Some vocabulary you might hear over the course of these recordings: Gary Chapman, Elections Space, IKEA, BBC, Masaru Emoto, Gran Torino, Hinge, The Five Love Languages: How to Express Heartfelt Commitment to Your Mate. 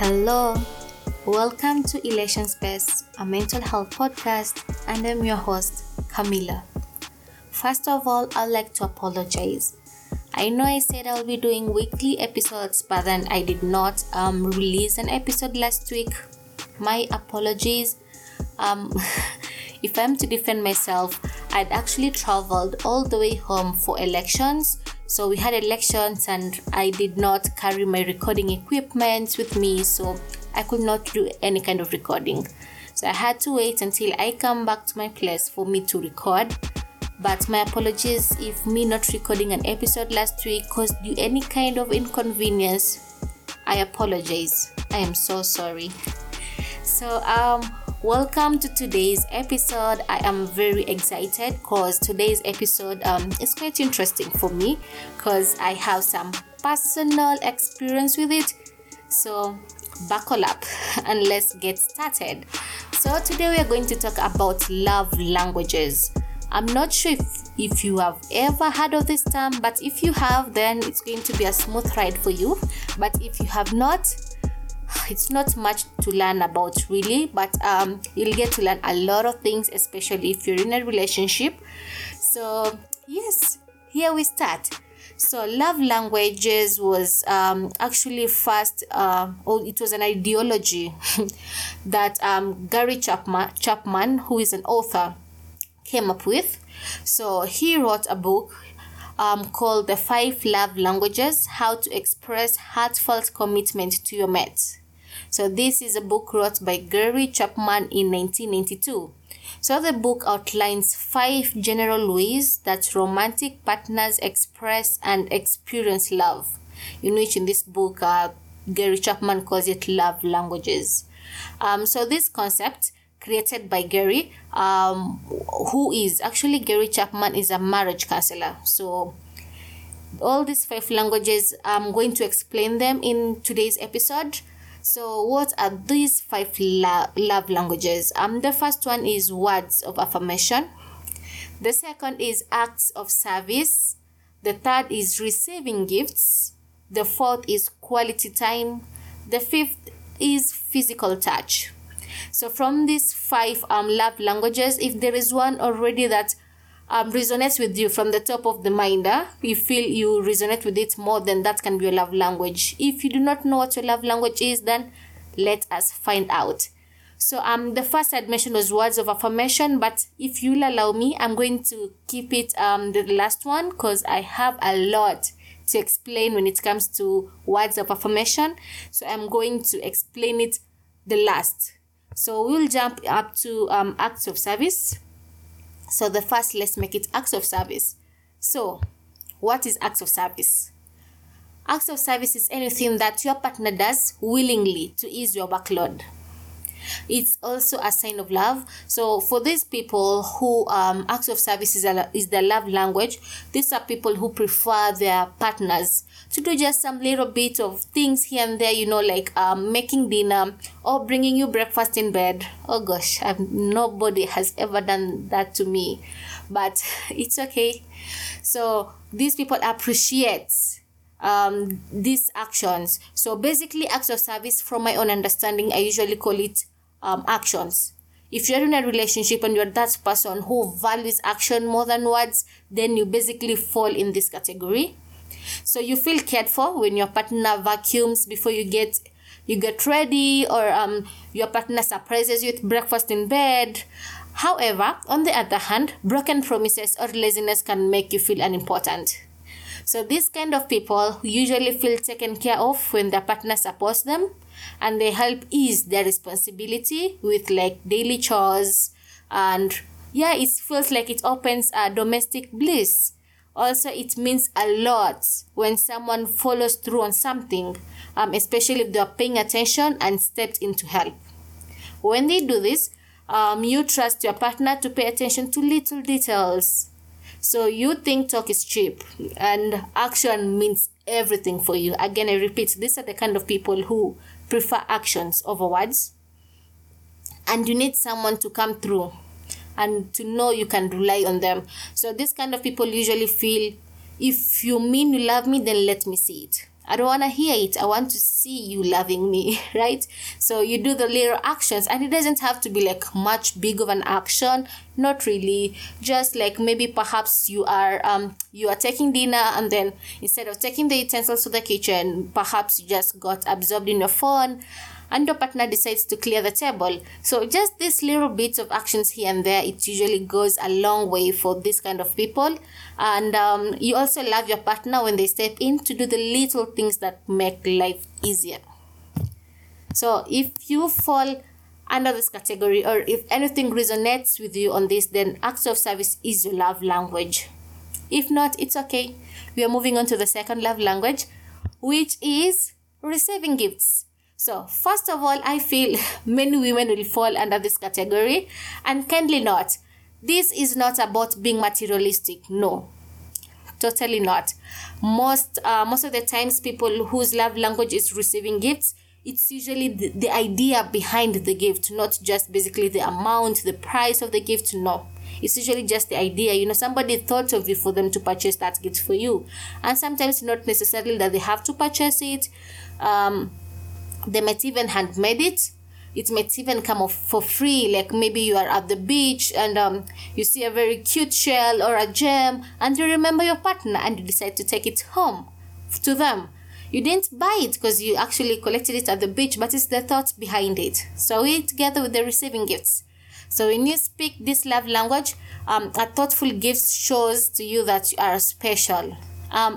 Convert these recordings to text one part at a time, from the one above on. Hello, welcome to Elections Space, a mental health podcast, and I'm your host, Camila. First of all, I'd like to apologize. I know I said I'll be doing weekly episodes, but then I did not release an episode last week. My apologies. If I'm to defend myself, I'd actually traveled all the way home for elections. So we had elections and I did not carry my recording equipment with me, so I could not do any kind of recording. So I had to wait until I come back to my place for me to record. But my apologies if me not recording an episode last week caused you any kind of inconvenience. I apologize. I am so sorry. So welcome to today's episode. I am very excited because today's episode is quite interesting for me because I have some personal experience with it. So buckle up and let's get started. So today we are going to talk about love languages. I'm not sure if you have ever heard of this term, but if you have, then it's going to be a smooth ride for you. But if you have not, it's not much to learn about really, but you'll get to learn a lot of things, especially if you're in a relationship. So yes, here we start. So love languages was actually first, it was an ideology that Gary Chapman, who is an author, came up with. So he wrote a book called The Five Love Languages: How to Express Heartfelt Commitment to Your Mate. So this is a book wrote by Gary Chapman in 1992. So the book outlines 5 general ways that romantic partners express and experience love, in which in this book, Gary Chapman calls it love languages. So this concept created by Gary, Gary Chapman is a marriage counselor. So all these 5 languages, I'm going to explain them in today's episode. So what are these 5 love languages? The first one is words of affirmation. The second is acts of service. The third is receiving gifts. The fourth is quality time. The fifth is physical touch. So from these 5 love languages, if there is one already that resonates with you from the top of the mind, you feel you resonate with it more, then that can be your love language. If you do not know what your love language is, then let us find out. So the first I'd mentioned was words of affirmation, but if you'll allow me, I'm going to keep it the last one because I have a lot to explain when it comes to words of affirmation. So I'm going to explain it the last. So we'll jump up to acts of service. So the first, let's make it acts of service. So what is acts of service? Acts of service is anything that your partner does willingly to ease your workload. It's also a sign of love. So for these people who acts of service is the love language, these are people who prefer their partners to do just some little bit of things here and there, like making dinner or bringing you breakfast in bed. Oh gosh, nobody has ever done that to me, but it's okay. So these people appreciate these actions. So basically, acts of service, from my own understanding, I usually call it actions. If you're in a relationship and you're that person who values action more than words, then you basically fall in this category. So you feel cared for when your partner vacuums before you get ready, or your partner surprises you with breakfast in bed. However, on the other hand, broken promises or laziness can make you feel unimportant. So these kind of people usually feel taken care of when their partner supports them and they help ease their responsibility with daily chores. And yeah, it feels like it opens a domestic bliss. Also, it means a lot when someone follows through on something, especially if they are paying attention and stepped in to help. When they do this, you trust your partner to pay attention to little details. So you think talk is cheap and action means everything for you. Again, I repeat, these are the kind of people who prefer actions over words. And you need someone to come through and to know you can rely on them. So these kind of people usually feel, if you mean you love me, then let me see it. I don't want to hear it. I want to see you loving me, right? So you do the little actions, and it doesn't have to be like much big of an action. Not really. Just like maybe perhaps you are taking dinner, and then instead of taking the utensils to the kitchen, perhaps you just got absorbed in your phone, and your partner decides to clear the table. So just these little bits of actions here and there, it usually goes a long way for this kind of people. And you also love your partner when they step in to do the little things that make life easier. So if you fall under this category, or if anything resonates with you on this, then acts of service is your love language. If not, it's okay. We are moving on to the second love language, which is receiving gifts. So, first of all, I feel many women will fall under this category, and kindly not. This is not about being materialistic. No, totally not. Most of the times, people whose love language is receiving gifts, it's usually the idea behind the gift, not just basically the amount, the price of the gift. No, it's usually just the idea. You know, somebody thought of you for them to purchase that gift for you. And sometimes not necessarily that they have to purchase it. They might even handmade it. It might even come off for free. Like maybe you are at the beach and you see a very cute shell or a gem, and you remember your partner and you decide to take it home to them. You didn't buy it because you actually collected it at the beach, but it's the thought behind it. So we together with the receiving gifts. So when you speak this love language, a thoughtful gift shows to you that you are special.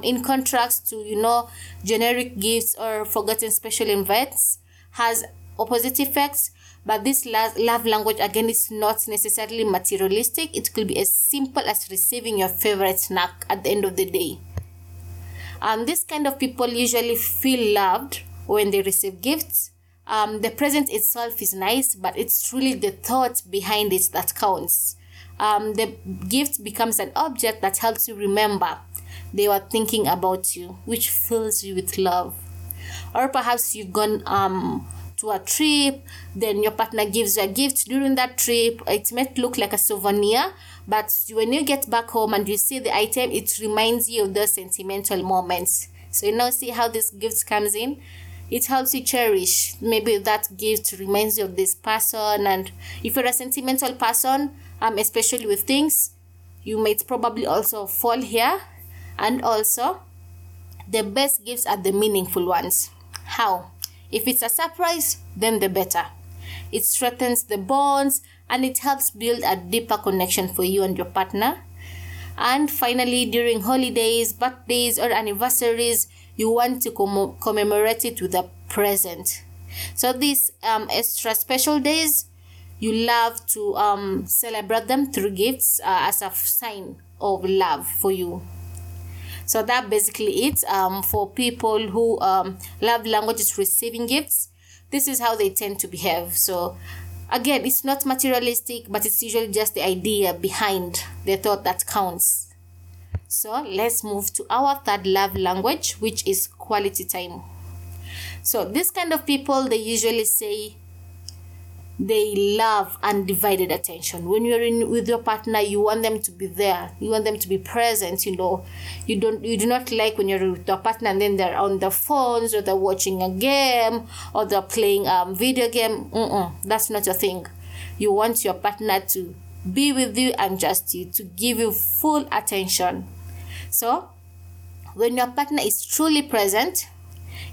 In contrast to, generic gifts or forgotten special invites, has opposite effects. But this love language, again, is not necessarily materialistic. It could be as simple as receiving your favorite snack at the end of the day. This kind of people usually feel loved when they receive gifts. The present itself is nice, but it's really the thought behind it that counts. The gift becomes an object that helps you remember they were thinking about you, which fills you with love. Or perhaps you've gone to a trip, then your partner gives you a gift during that trip. It might look like a souvenir, but when you get back home and you see the item, it reminds you of those sentimental moments. So see how this gift comes in. It helps you cherish. Maybe that gift reminds you of this person, and if you're a sentimental person, especially with things, you might probably also fall here. And also, the best gifts are the meaningful ones. How? If it's a surprise, then the better. It strengthens the bonds, and it helps build a deeper connection for you and your partner. And finally, during holidays, birthdays, or anniversaries, you want to commemorate it with a present. So these extra special days, you love to celebrate them through gifts as a sign of love for you. So that basically it for people who love languages receiving gifts. This is how they tend to behave. So again, it's not materialistic, but it's usually just the idea behind the thought that counts. So let's move to our third love language, which is quality time. So this kind of people, they usually say they love undivided attention. When you're with your partner, you want them to be there. You want them to be present. You do not like when you're with your partner and then they're on their phones, or they're watching a game, or they're playing a video game. That's not your thing. You want your partner to be with you and just you, to give you full attention. So when your partner is truly present,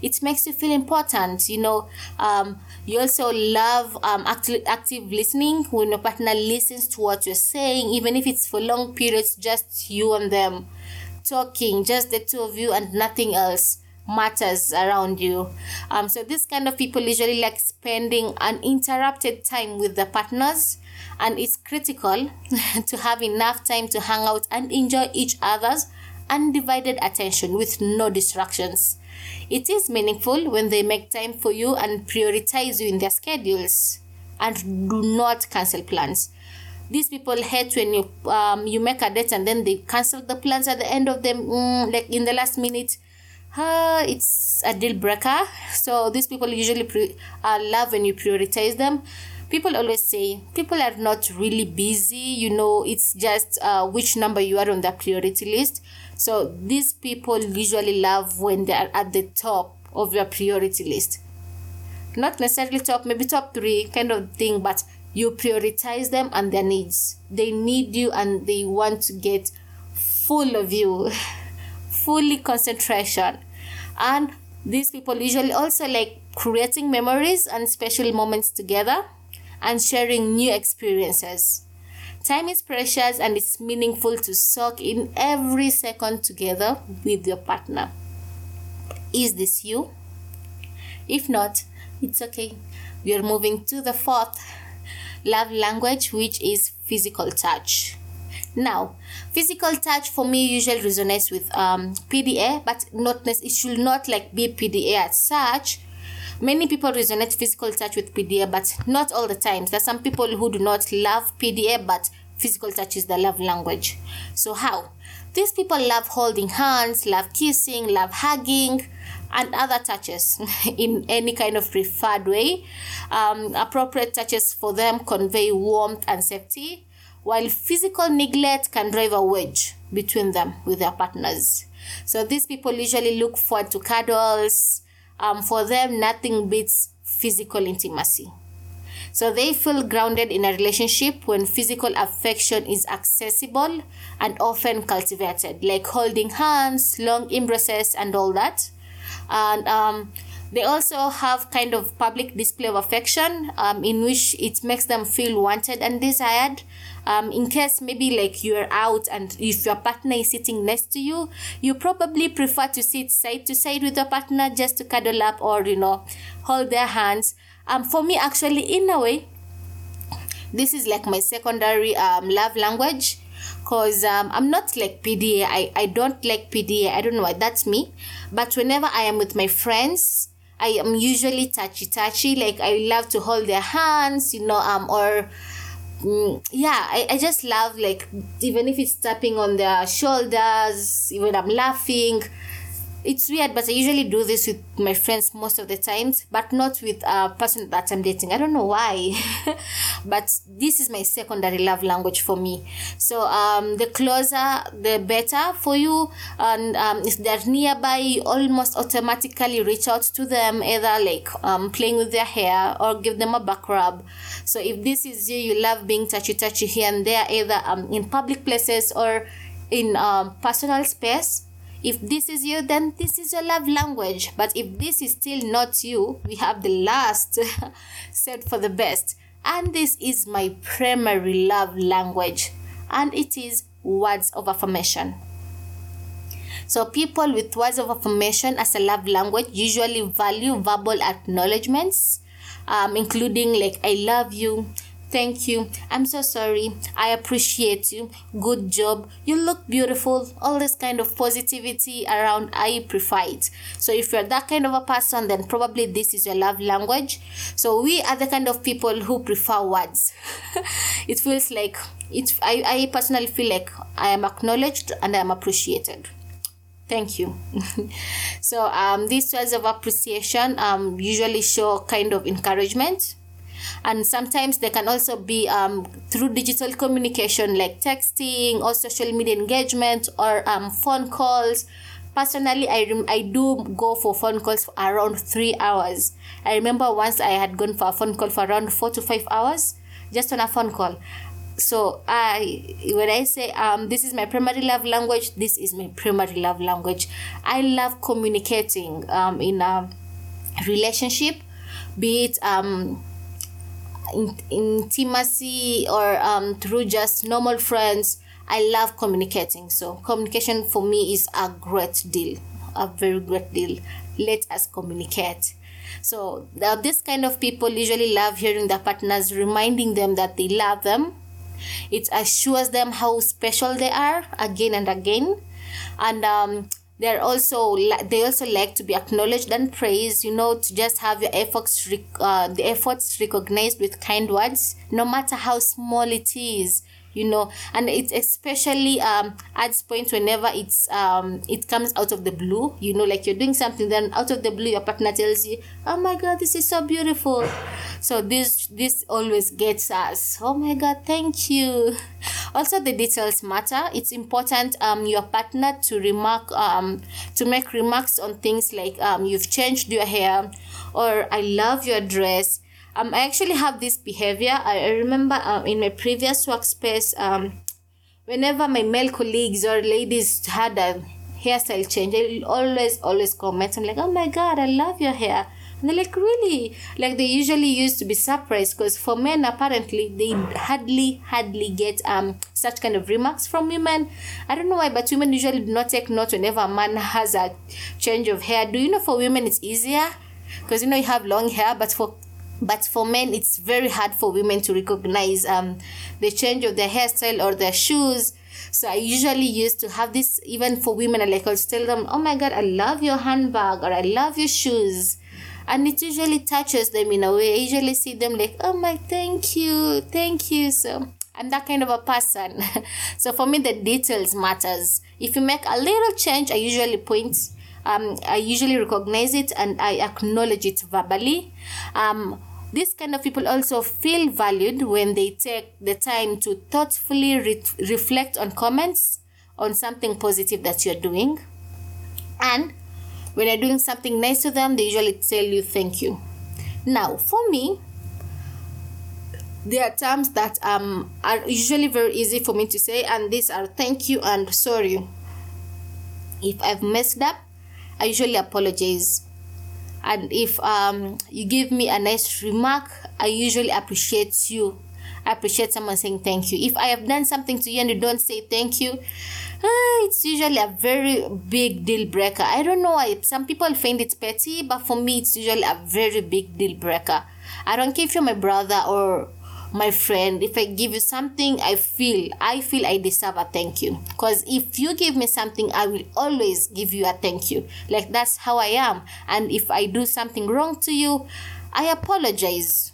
it makes you feel important. You also love active listening. When your partner listens to what you're saying, even if it's for long periods, just you and them talking, just the two of you, and nothing else matters around you. So this kind of people usually like spending uninterrupted time with their partners, and it's critical to have enough time to hang out and enjoy each other's undivided attention with no distractions. It is meaningful when they make time for you and prioritize you in their schedules and do not cancel plans. These people hate when you make a date and then they cancel the plans at the end of them, like in the last minute. It's a deal breaker. So these people usually love when you prioritize them. people always say people are not really busy. You know, it's just which number you are on the priority list. So these people usually love when they are at the top of your priority list. Not necessarily top, maybe top 3 kind of thing, but you prioritize them and their needs. They need you and they want to get full of you, fully concentration. And these people usually also like creating memories and special moments together and sharing new experiences. Time is precious and it's meaningful to soak in every second together with your partner. Is this you? If not, it's okay. We are moving to the 4th love language, which is physical touch. Now, physical touch for me usually resonates with PDA, but not it should not like be PDA as such. Many people resonate physical touch with PDA, but not all the time. There are some people who do not love PDA, but physical touch is the love language. So how? These people love holding hands, love kissing, love hugging, and other touches in any kind of preferred way. Appropriate touches for them convey warmth and safety, while physical neglect can drive a wedge between them with their partners. So these people usually look forward to cuddles. For them, nothing beats physical intimacy. So they feel grounded in a relationship when physical affection is accessible and often cultivated, like holding hands, long embraces, and all that. And they also have kind of public display of affection in which it makes them feel wanted and desired. In case maybe like you're out and if your partner is sitting next to you, you probably prefer to sit side to side with your partner just to cuddle up or, you know, hold their hands. For me, actually, in a way, this is like my secondary love language, because I'm not like PDA. I don't like PDA. I don't know why. That's me. But whenever I am with my friends, I am usually touchy. Like, I love to hold their hands, you know, I just love, like, even if it's tapping on their shoulders, even I'm laughing. It's weird, but I usually do this with my friends most of the times, but not with a person that I'm dating. I don't know why, but this is my secondary love language for me. So the closer, the better for you. And if they're nearby, you almost automatically reach out to them, either like playing with their hair or give them a back rub. So if this is you, you love being touchy here and there, either in public places or in personal space. If this is you, then this is your love language. But if this is still not you, we have the last set for the best. And this is my primary love language. And it is words of affirmation. So people with words of affirmation as a love language usually value verbal acknowledgements, including like, I love you. Thank you. I'm so sorry. I appreciate you. Good job. You look beautiful. All this kind of positivity around, I prefer it. So if you're that kind of a person, then probably this is your love language. So we are the kind of people who prefer words. It feels like, I personally feel like I am acknowledged and I am appreciated. Thank you. So these words of appreciation usually show kind of encouragement. And sometimes they can also be through digital communication like texting or social media engagement or phone calls. Personally, I do go for phone calls for around 3 hours. I remember once I had gone for a phone call for around 4 to 5 hours, just on a phone call. So when I say this is my primary love language, this is my primary love language. I love communicating in a relationship, be it intimacy or through just normal friends. I love communicating. So communication for me is a great deal, a very great deal. Let us communicate. So this kind of people usually love hearing their partners reminding them that they love them. It assures them how special they are again and again. And They also like to be acknowledged and praised, you know, to just have your efforts, the efforts recognized with kind words, no matter how small it is. you know. And it's especially adds points whenever it's it comes out of the blue, you know, like you're doing something, then out of the blue your partner tells you, oh my God, this is so beautiful. So this always gets us, oh my God, thank you. Also, the details matter. It's important your partner to remark to make remarks on things like you've changed your hair, or I love your dress. I actually have this behavior. I remember in my previous workspace, whenever my male colleagues or ladies had a hairstyle change, I always comment. I'm like, oh my God, I love your hair. And they're like, really? Like, they usually used to be surprised, because for men, apparently, they hardly get such kind of remarks from women. I don't know why, but women usually do not take note whenever a man has a change of hair. Do you know, for women, it's easier? Because, you know, you have long hair, but for men, it's very hard for women to recognize the change of their hairstyle or their shoes. So I usually used to have this, even for women, I would tell them, oh my God, I love your handbag, or I love your shoes. And it usually touches them in a way. I usually see them like, oh my, thank you. So I'm that kind of a person. So for me, the details matters. If you make a little change, I usually point. I usually recognize it and I acknowledge it verbally. These kind of people also feel valued when they take the time to thoughtfully reflect on comments on something positive that you're doing. And when you're doing something nice to them, they usually tell you thank you. Now, for me, there are terms that are usually very easy for me to say, and these are thank you and sorry. If I've messed up, I usually apologize. And if you give me a nice remark, I usually appreciate you. I appreciate someone saying thank you. If I have done something to you and you don't say thank you, it's usually a very big deal breaker. I don't know why. Some people find it petty, but for me, it's usually a very big deal breaker. I don't care if you're my brother or my friend. If I give you something, I feel I deserve a thank you. Because if you give me something, I will always give you a thank you. Like, that's how I am. And if I do something wrong to you, I apologize.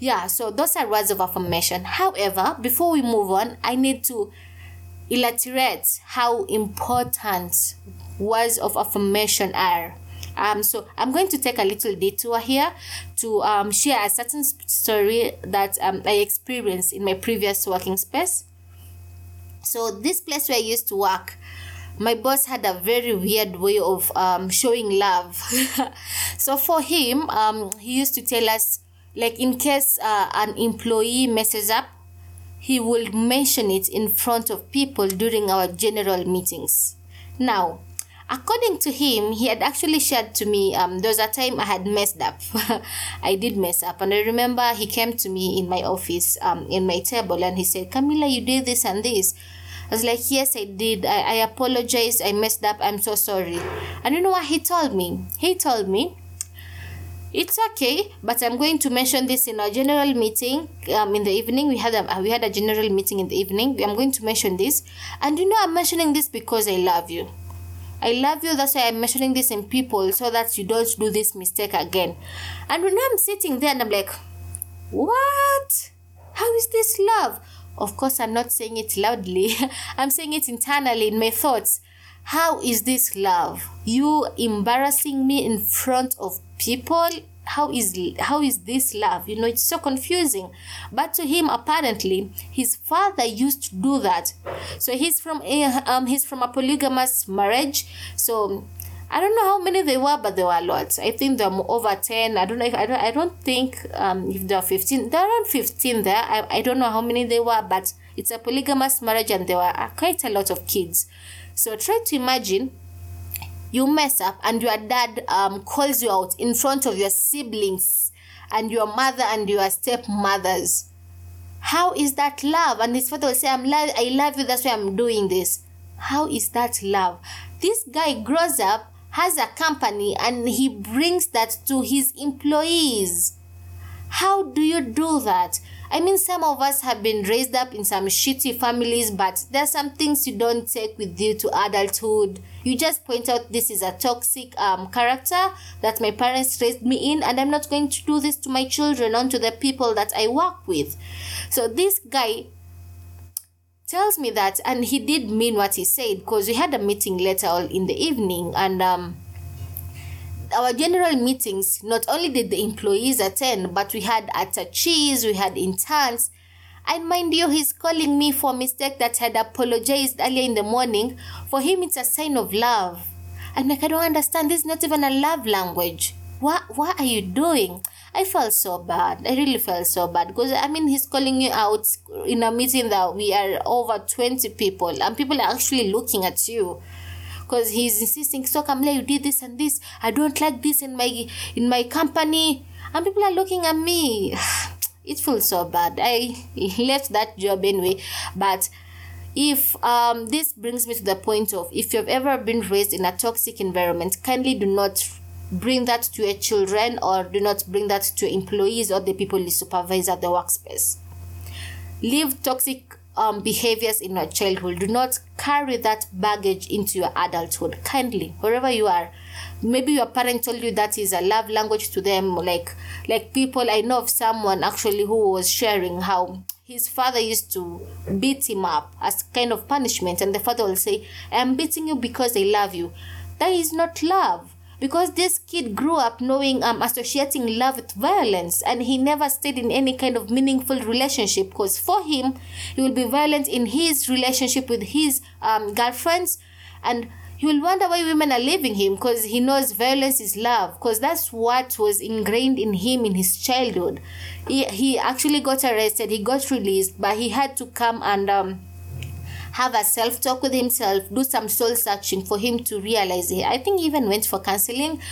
Yeah, so those are words of affirmation. However, before we move on, I need to illustrate how important words of affirmation are. So I'm going to take a little detour here to share a certain story that I experienced in my previous working space. So this place where I used to work, my boss had a very weird way of showing love. So for him, he used to tell us, like, in case an employee messes up, he will mention it in front of people during our general meetings. Now, according to him, he had actually shared to me, there was a time I had messed up. I did mess up. And I remember he came to me in my office, in my table, and he said, Camila, you did this and this. I was like, yes, I did. I apologize. I messed up. I'm so sorry. And you know what he told me? He told me, it's okay, but I'm going to mention this in our general meeting in the evening. We had a general meeting in the evening. I'm going to mention this. And you know, I'm mentioning this because I love you. I love you. That's why I'm mentioning this in people, so that you don't do this mistake again. And when I'm sitting there and I'm like, what? How is this love? Of course, I'm not saying it loudly. I'm saying it internally in my thoughts. How is this love? You embarrassing me in front of people? How is this love? You know, it's so confusing. But to him, apparently, his father used to do that. So he's from a polygamous marriage. So I don't know how many they were, but there were lots. I think there were over 10. I don't know. I don't think if there are 15. There are around 15 there. I don't know how many they were, but it's a polygamous marriage, and there were quite a lot of kids. So try to imagine you mess up and your dad calls you out in front of your siblings and your mother and your stepmothers. How is that love? And his father will say, I love you, that's why I'm doing this. How is that love? This guy grows up, has a company, and he brings that to his employees. How do you do that? I mean, some of us have been raised up in some shitty families, but there are some things you don't take with you to adulthood. You just point out this is a toxic character that my parents raised me in, and I'm not going to do this to my children or to the people that I work with. So this guy tells me that, and he did mean what he said, because we had a meeting later on in the evening, and our general meetings, not only did the employees attend, but we had attaches, we had interns. And mind you, he's calling me for a mistake that had apologized earlier in the morning. For him, it's a sign of love. I'm like, I don't understand. This is not even a love language. What are you doing? I felt so bad. I really felt so bad. Because, I mean, he's calling you out in a meeting that we are over 20 people. And people are actually looking at you. Because he's insisting, so Kamla, you did this and this. I don't like this in my company. And people are looking at me. It feels so bad. I left that job anyway. But if this brings me to the point of, if you've ever been raised in a toxic environment, kindly do not bring that to your children, or do not bring that to your employees or the people you supervise at the workspace. Leave toxic behaviors in your childhood. Do not carry that baggage into your adulthood. Kindly, wherever you are. Maybe your parent told you that is a love language to them. Like people, I know of someone actually who was sharing how his father used to beat him up as kind of punishment, and the father will say, I'm beating you because I love you. That is not love. Because this kid grew up knowing, associating love with violence, and he never stayed in any kind of meaningful relationship, because for him, he will be violent in his relationship with his girlfriends, and he will wonder why women are leaving him, because he knows violence is love, because that's what was ingrained in him in his childhood. He actually got arrested, he got released, but he had to come and have a self-talk with himself, do some soul-searching for him to realize it. I think he even went for counseling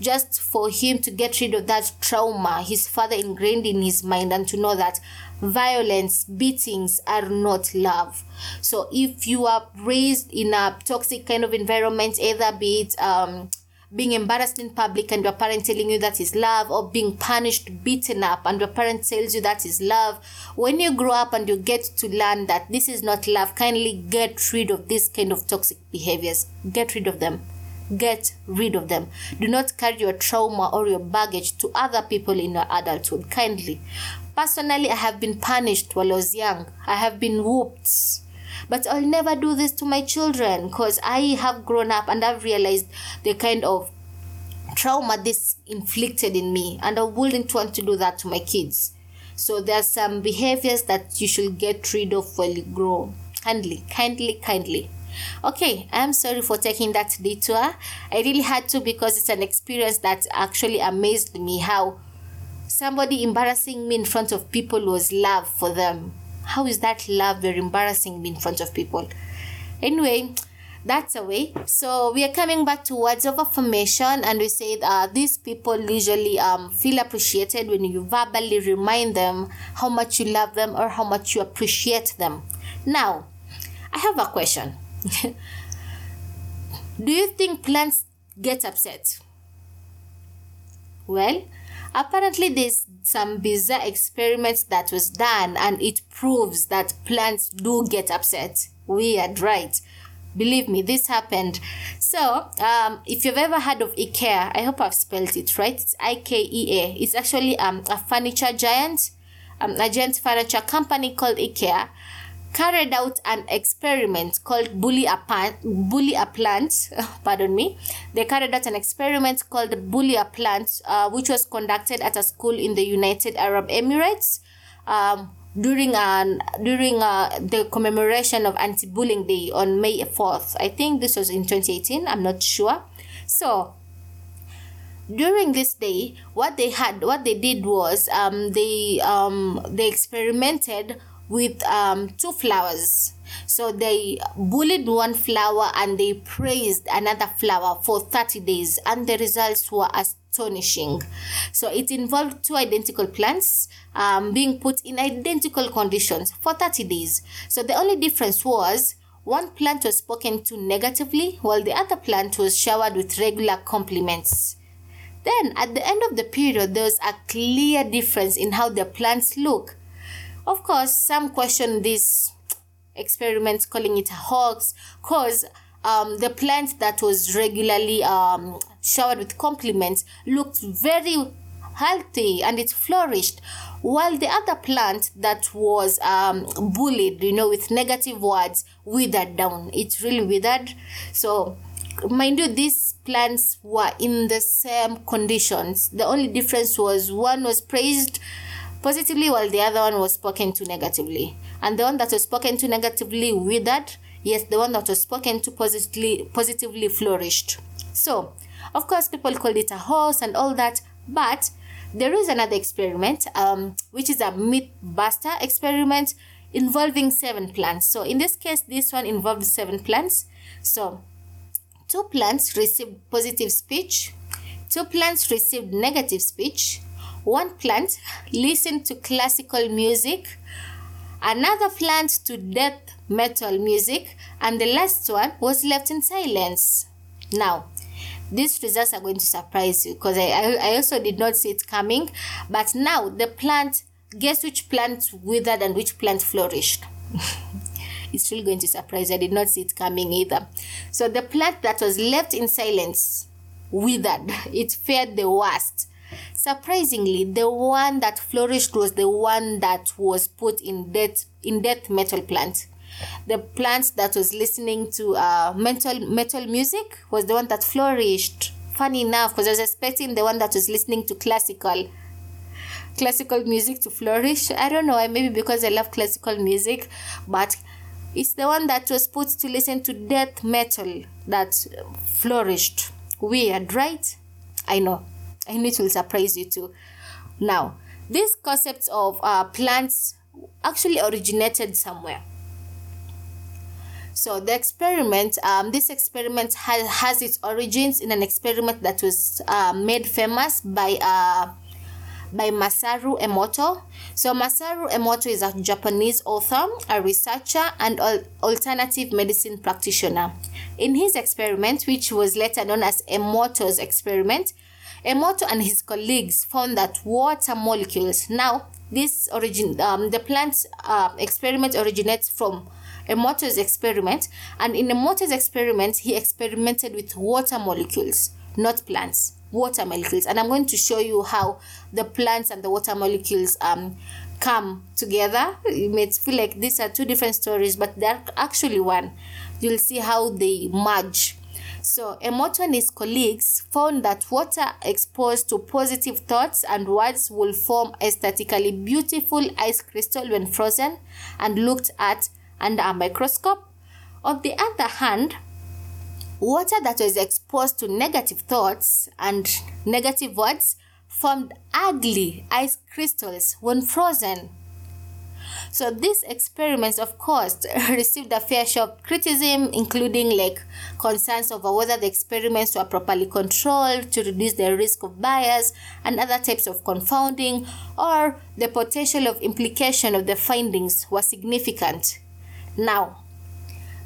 just for him to get rid of that trauma his father ingrained in his mind, and to know that violence, beatings are not love. So if you are raised in a toxic kind of environment, either be it being embarrassed in public and your parent telling you that is love, or being punished, beaten up, and your parent tells you that is love, when you grow up and you get to learn that this is not love, kindly get rid of this kind of toxic behaviors. Get rid of them. Get rid of them. Do not carry your trauma or your baggage to other people in your adulthood. Kindly. Personally, I have been punished while I was young. I have been whooped. But I'll never do this to my children, because I have grown up and I've realized the kind of trauma this inflicted in me, and I wouldn't want to do that to my kids. So there are some behaviors that you should get rid of while you grow. Kindly, kindly, kindly. Okay, I'm sorry for taking that detour. I really had to, because it's an experience that actually amazed me, how somebody embarrassing me in front of people was love for them. How is that love? You're embarrassing me in front of people. Anyway, that's a way. So we are coming back to words of affirmation, and we said these people usually feel appreciated when you verbally remind them how much you love them or how much you appreciate them. Now, I have a question. Do you think plants get upset? Well, apparently there's some bizarre experiments that was done, and it proves that plants do get upset. Weird, right? Believe me, this happened. So, if you've ever heard of IKEA, I hope I've spelled it right. It's IKEA. It's actually a furniture giant, a giant furniture company called IKEA, carried out an experiment called bully a plant. Pardon me. They carried out an experiment called bully a plant, which was conducted at a school in the United Arab Emirates during the commemoration of Anti-Bullying Day on May 4th. I think this was in 2018. I'm not sure. So during this day, what they did was they experimented with two flowers. So they bullied one flower and they praised another flower for 30 days, and the results were astonishing. So it involved two identical plants being put in identical conditions for 30 days. So the only difference was one plant was spoken to negatively, while the other plant was showered with regular compliments. Then at the end of the period, there was a clear difference in how the plants look. Of course, some question this experiment, calling it a hoax, because the plant that was regularly showered with compliments looked very healthy and it flourished, while the other plant that was bullied, with negative words, withered down. It really withered. So mind you, these plants were in the same conditions. The only difference was one was praised positively while the other one was spoken to negatively. And the one that was spoken to negatively withered, yet the one that was spoken to positively flourished. So, of course, people called it a horse and all that, but there is another experiment, which is a myth buster experiment involving 7 plants. So in this case, this one involved 7 plants. So 2 plants received positive speech, 2 plants received negative speech, 1 plant listened to classical music, another plant to death metal music, and the last one was left in silence. Now, these results are going to surprise you because I also did not see it coming. But now the plant, guess which plant withered and which plant flourished? It's really going to surprise you. I did not see it coming either. So the plant that was left in silence withered. It fared the worst. Surprisingly, the one that flourished was the one that was put in death metal plant. The plant that was listening to metal music was the one that flourished. Funny enough, because I was expecting the one that was listening to classical music to flourish. I don't know, maybe because I love classical music, but it's the one that was put to listen to death metal that flourished. Weird, right? I know. I knew it will surprise you too. Now, these concepts of plants actually originated somewhere. So the experiment, this experiment has its origins in an experiment that was made famous by Masaru Emoto. So Masaru Emoto is a Japanese author, a researcher, and alternative medicine practitioner. In his experiment, which was later known as Emoto's experiment, Emoto and his colleagues found that water molecules. Now, this the plant experiment originates from Emoto's experiment, and in Emoto's experiment, he experimented with water molecules, not plants, water molecules. And I'm going to show you how the plants and the water molecules come together. You may feel like these are two different stories, but they're actually one. You'll see how they merge. So Emoto and his colleagues found that water exposed to positive thoughts and words will form aesthetically beautiful ice crystal when frozen and looked at under a microscope. On the other hand, water that was exposed to negative thoughts and negative words formed ugly ice crystals when frozen. So these experiments, of course, received a fair share of criticism, including concerns over whether the experiments were properly controlled to reduce the risk of bias and other types of confounding, or the potential of implication of the findings were significant. Now,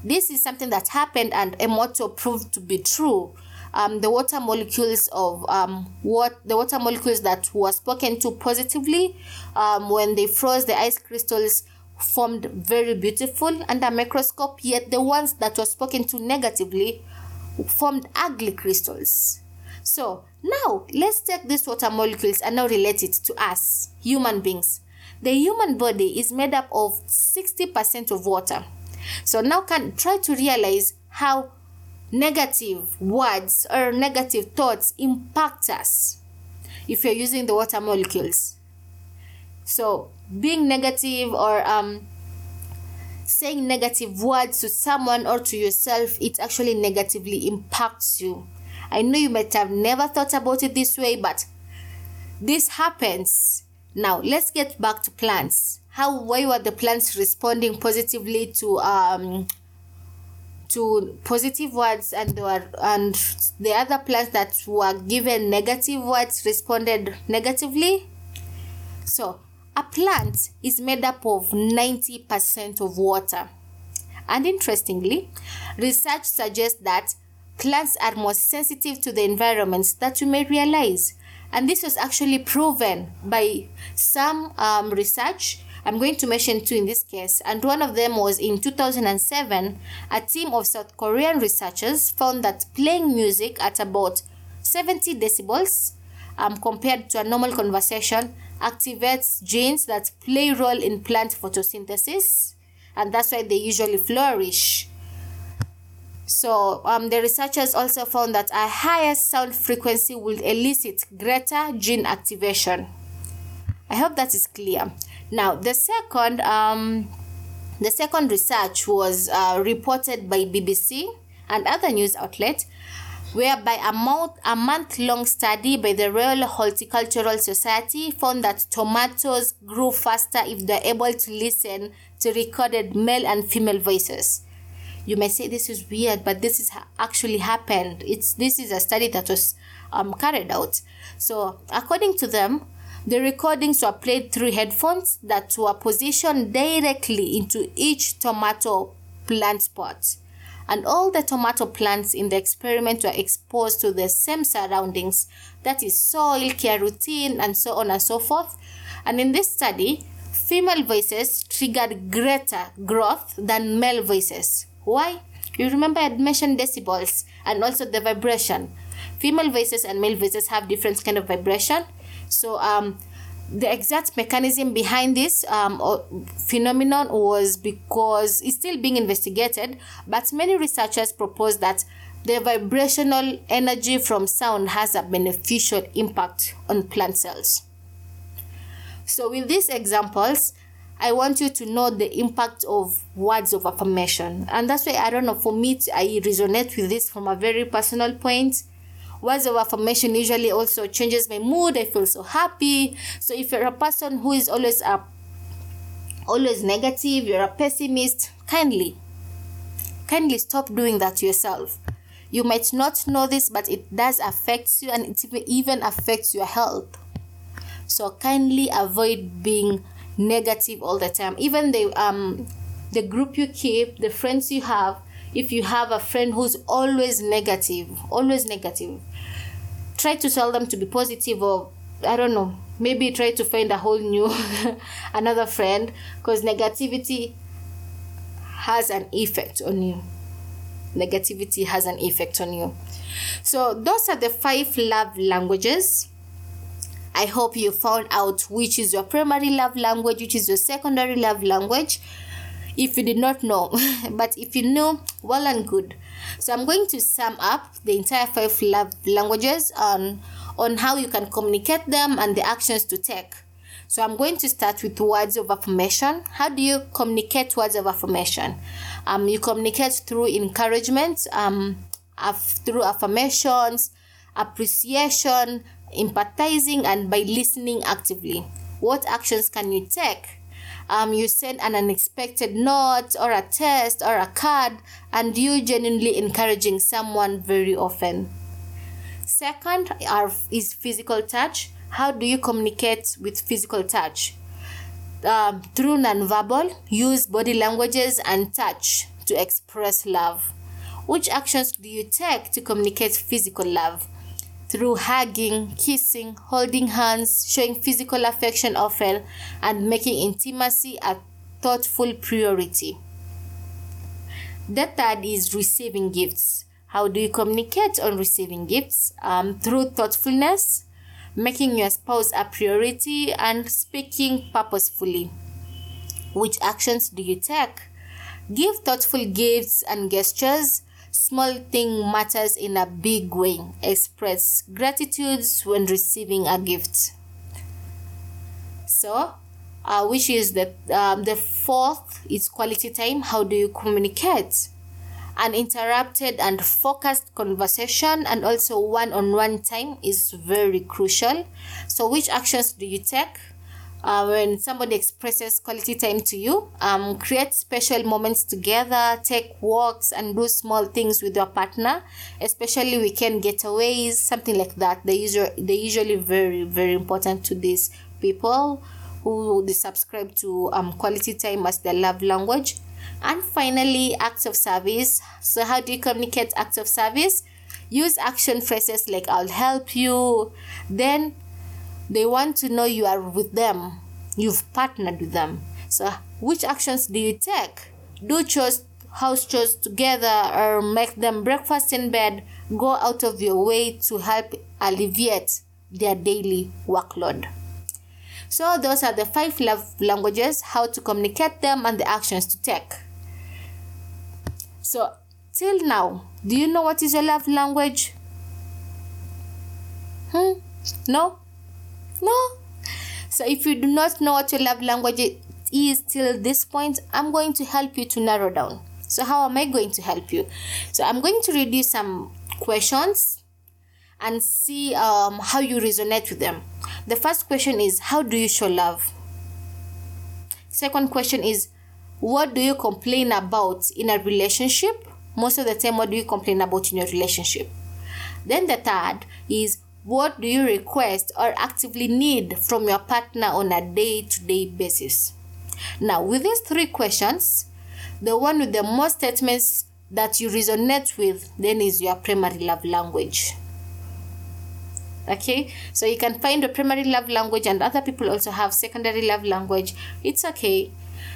this is something that happened and Emoto proved to be true. The water molecules that were spoken to positively, when they froze the ice crystals, formed very beautiful under microscope, yet the ones that were spoken to negatively formed ugly crystals. So now let's take these water molecules and now relate it to us, human beings. The human body is made up of 60% of water. So now try to realize how negative words or negative thoughts impact us if you're using the water molecules. So being negative or saying negative words to someone or to yourself, it actually negatively impacts you. I know you might have never thought about it this way, but this happens. Now, let's get back to plants. Why were the plants responding positively to positive words, and the other plants that were given negative words responded negatively? So, a plant is made up of 90% of water. And interestingly, research suggests that plants are more sensitive to the environment that you may realize. And this was actually proven by some research. I'm going to mention 2 in this case. And one of them was in 2007, a team of South Korean researchers found that playing music at about 70 decibels compared to a normal conversation activates genes that play a role in plant photosynthesis, and that's why they usually flourish. So the researchers also found that a higher sound frequency will elicit greater gene activation. I hope that is clear. Now, the second research was reported by BBC and other news outlets, whereby a month-long study by the Royal Horticultural Society found that tomatoes grew faster if they're able to listen to recorded male and female voices. You may say this is weird, but this is actually happened. This is a study that was carried out. So according to them, the recordings were played through headphones that were positioned directly into each tomato plant pot. And all the tomato plants in the experiment were exposed to the same surroundings, that is soil, care routine, and so on and so forth. And in this study, female voices triggered greater growth than male voices. Why? You remember I had mentioned decibels and also the vibration. Female voices and male voices have different kind of vibration. So the exact mechanism behind this phenomenon was because it's still being investigated, but many researchers propose that the vibrational energy from sound has a beneficial impact on plant cells. So with these examples, I want you to know the impact of words of affirmation. And that's why, I don't know, for me, I resonate with this from a very personal point. Words of affirmation usually also changes my mood. I feel so happy. So if you're a person who is always negative, you're a pessimist, kindly stop doing that yourself. You might not know this, but it does affect you, and it even affects your health. So kindly avoid being negative all the time. Even the group you keep, the friends you have, if you have a friend who's always negative, try to tell them to be positive, or I don't know, maybe try to find a whole new another friend, because negativity has an effect on you. So those are the 5 love languages. I hope you found out which is your primary love language, which is your secondary love language, if you did not know. But if you know, well and good. So I'm going to sum up the entire 5 love languages on how you can communicate them and the actions to take. So I'm going to start with words of affirmation. How do you communicate words of affirmation? You communicate through encouragement, through affirmations, appreciation, empathizing, and by listening actively. What actions can you take? You send an unexpected note or a text or a card, and you genuinely encouraging someone very often. Second is physical touch. How do you communicate with physical touch? Through nonverbal, use body languages and touch to express love. Which actions do you take to communicate physical love? Through hugging, kissing, holding hands, showing physical affection often, and making intimacy a thoughtful priority. The third is receiving gifts. How do you communicate on receiving gifts? Through thoughtfulness, making your spouse a priority, and speaking purposefully. Which actions do you take? Give thoughtful gifts and gestures. Small thing matters in a big way. Express gratitude when receiving a gift. So, which is the fourth is quality time. How do you communicate? Uninterrupted and focused conversation, and also one-on-one time is very crucial. So, which actions do you take when somebody expresses quality time to you? Create special moments together, take walks, and do small things with your partner, especially weekend getaways, something like that. They're usually very, very important to these people who they subscribe to quality time as their love language. And finally, acts of service. So how do you communicate acts of service? Use action phrases like "I'll help you." Then they want to know you are with them. You've partnered with them. So which actions do you take? Do chores, house chores together, or make them breakfast in bed. Go out of your way to help alleviate their daily workload. So those are the 5 love languages, how to communicate them, and the actions to take. So till now, do you know what is your love language? No? No? So if you do not know what your love language is till this point, I'm going to help you to narrow down. So how am I going to help you? So I'm going to read you some questions and see how you resonate with them. The first question is, how do you show love? Second question is, what do you complain about in a relationship? Most of the time, what do you complain about in your relationship? Then the third is, what do you request or actively need from your partner on a day-to-day basis? Now, with these 3 questions, the one with the most statements that you resonate with then is your primary love language. Okay, so you can find a primary love language, and other people also have secondary love language. It's okay.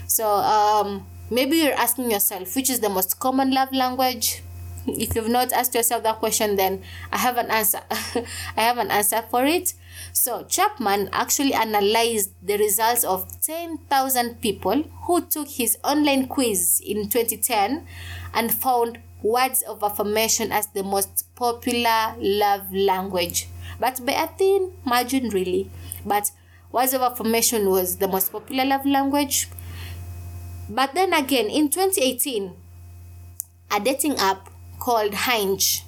So maybe you're asking yourself, which is the most common love language? If you've not asked yourself that question, then I have an answer. I have an answer for it. So Chapman actually analyzed the results of 10,000 people who took his online quiz in 2010 and found words of affirmation as the most popular love language. But by a thin margin, really. But words of affirmation was the most popular love language. But then again, in 2018, a dating app called Hinge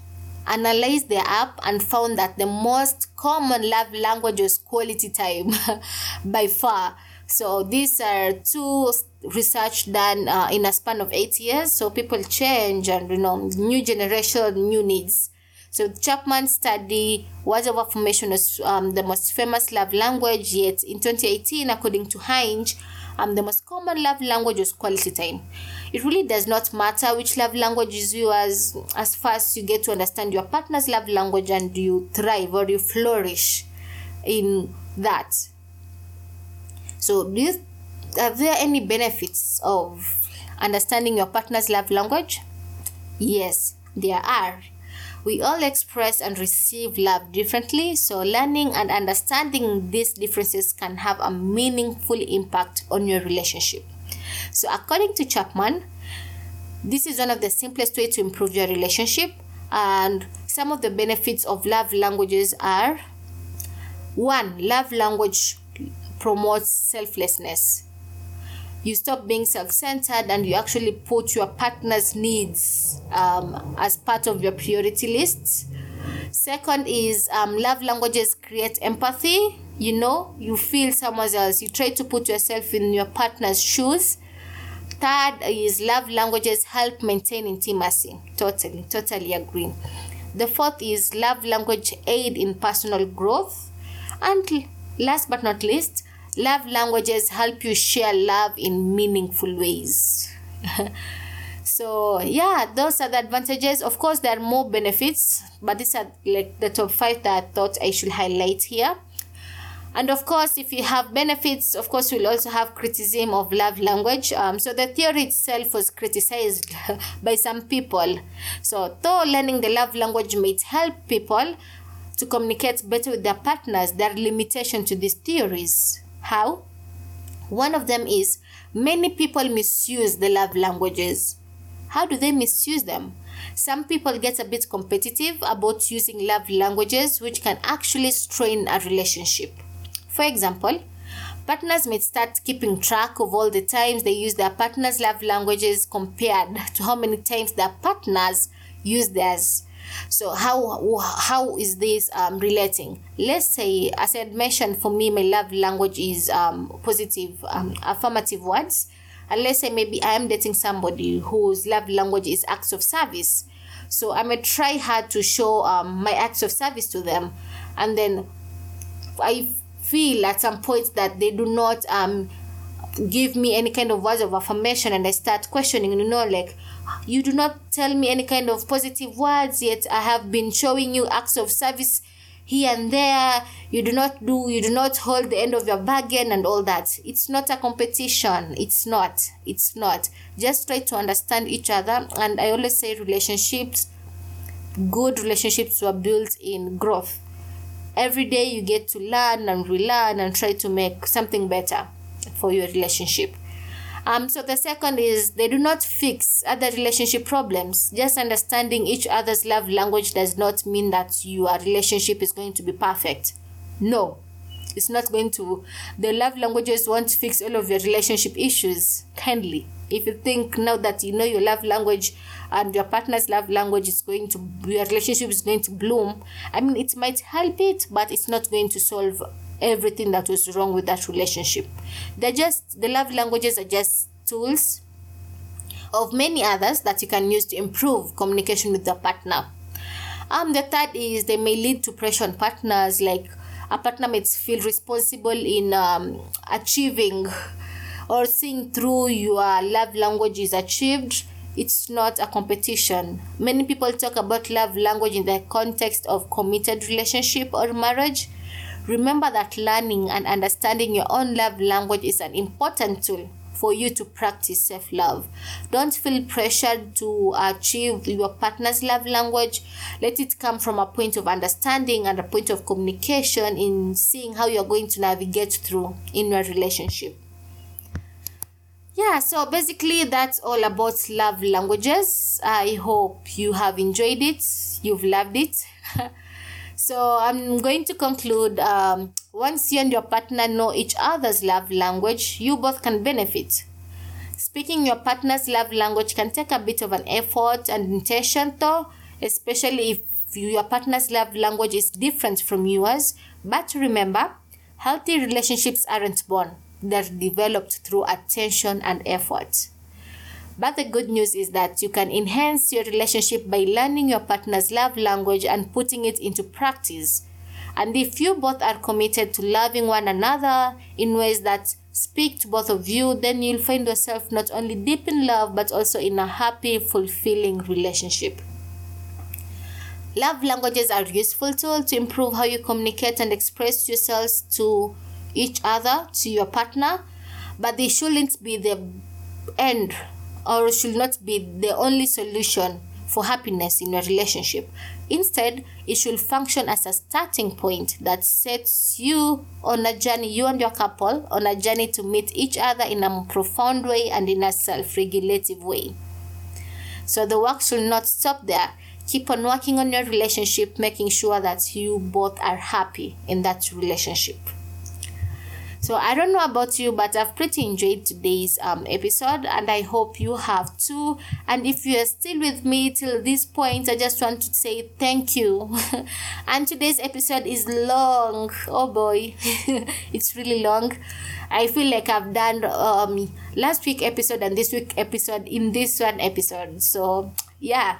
analyzed the app and found that the most common love language was quality time by far. So these are 2 research done in a span of 8 years. So people change, and you know, new generation, new needs. So Chapman's study, words of affirmation was the most famous love language, yet in 2018, according to Hinge, the most common love language was quality time. It really does not matter which love language is yours, as far as you get to understand your partner's love language and you thrive or you flourish in that. So are there any benefits of understanding your partner's love language? Yes, there are. We all express and receive love differently, so learning and understanding these differences can have a meaningful impact on your relationship. So according to Chapman, this is one of the simplest ways to improve your relationship, and some of the benefits of love languages are: 1. Love language promotes selflessness. You stop being self-centered and you actually put your partner's needs as part of your priority list. Second is love languages create empathy. You know, you feel someone else. You try to put yourself in your partner's shoes. Third is love languages help maintain intimacy. Totally agree. The fourth is love language aid in personal growth. And last but not least, love languages help you share love in meaningful ways. So yeah, those are the advantages. Of course, there are more benefits, but these are like the top 5 that I thought I should highlight here. And of course, if you have benefits, of course, you'll also have criticism of love language. So the theory itself was criticized by some people. So though learning the love language might help people to communicate better with their partners, there are limitations to these theories. How? One of them is many people misuse the love languages. How do they misuse them? Some people get a bit competitive about using love languages, which can actually strain a relationship. For example, partners may start keeping track of all the times they use their partner's love languages compared to how many times their partners use theirs. So how is this relating? Let's say, as I mentioned, for me, my love language is positive, affirmative words. And let's say maybe I am dating somebody whose love language is acts of service. So I may try hard to show my acts of service to them. And then I feel at some point that they do not give me any kind of words of affirmation, and I start questioning, you know, like, you do not tell me any kind of positive words, yet I have been showing you acts of service here and there. You do not hold the end of your bargain and all that. It's not a competition. It's not. Just try to understand each other. And I always say relationships, good relationships were built in growth. Every day you get to learn and relearn and try to make something better for your relationship. So the second is they do not fix other relationship problems. Just understanding each other's love language does not mean that your relationship is going to be perfect. No, it's not going to. The love languages won't fix all of your relationship issues, kindly. If you think now that you know your love language and your partner's love language is going to, your relationship is going to bloom, I mean, it might help it, but it's not going to solve everything that was wrong with that relationship. They're just, the love languages are just tools of many others that you can use to improve communication with your partner. The third is they may lead to pressure on partners, like a partner may feel responsible in achieving or seeing through your love language is achieved. It's not a competition. Many people talk about love language in the context of committed relationship or marriage. Remember that learning and understanding your own love language is an important tool for you to practice self-love. Don't feel pressured to achieve your partner's love language. Let it come from a point of understanding and a point of communication in seeing how you're going to navigate through in your relationship. Yeah, so basically that's all about love languages. I hope you have enjoyed it. You've loved it. So I'm going to conclude, once you and your partner know each other's love language, you both can benefit. Speaking your partner's love language can take a bit of an effort and intention though, especially if your partner's love language is different from yours. But remember, healthy relationships aren't born. They're developed through attention and effort. But the good news is that you can enhance your relationship by learning your partner's love language and putting it into practice. And if you both are committed to loving one another in ways that speak to both of you, then you'll find yourself not only deep in love, but also in a happy, fulfilling relationship. Love languages are a useful tool to improve how you communicate and express yourselves to each other, to your partner, but they shouldn't be the end or should not be the only solution for happiness in your relationship. Instead, it should function as a starting point that sets you on a journey, you and your couple, on a journey to meet each other in a profound way and in a self-regulative way. So the work should not stop there. Keep on working on your relationship, making sure that you both are happy in that relationship. So I don't know about you, but I've pretty enjoyed today's episode, and I hope you have too. And if you are still with me till this point, I just want to say thank you. And today's episode is long. Oh boy, it's really long. I feel like I've done last week episode and this week episode in this one episode. So yeah.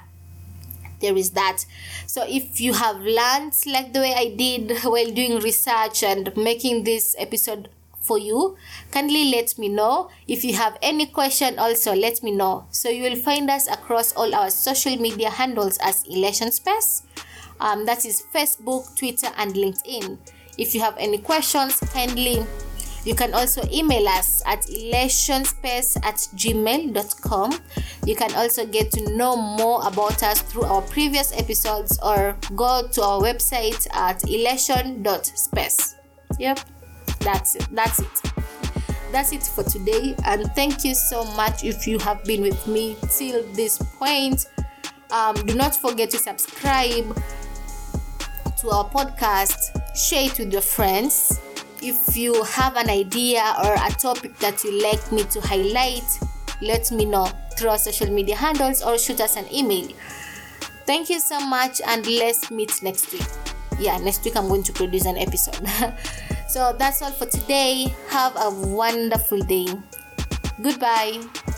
There is that. So if you have learned like the way I did while doing research and making this episode for you, kindly let me know. If you have any question also, let me know. So you will find us across all our social media handles as Elections Space. That is Facebook, Twitter, and LinkedIn. If you have any questions, kindly, you can also email us at elationspace@gmail.com. You can also get to know more about us through our previous episodes or go to our website at elation.space. Yep, that's it. That's it for today, and thank you so much if you have been with me till this point. Do not forget to subscribe to our podcast, share it with your friends. If you have an idea or a topic that you'd like me to highlight, let me know through our social media handles or shoot us an email. Thank you so much, and let's meet next week. Yeah, next week I'm going to produce an episode. So that's all for today. Have a wonderful day. Goodbye.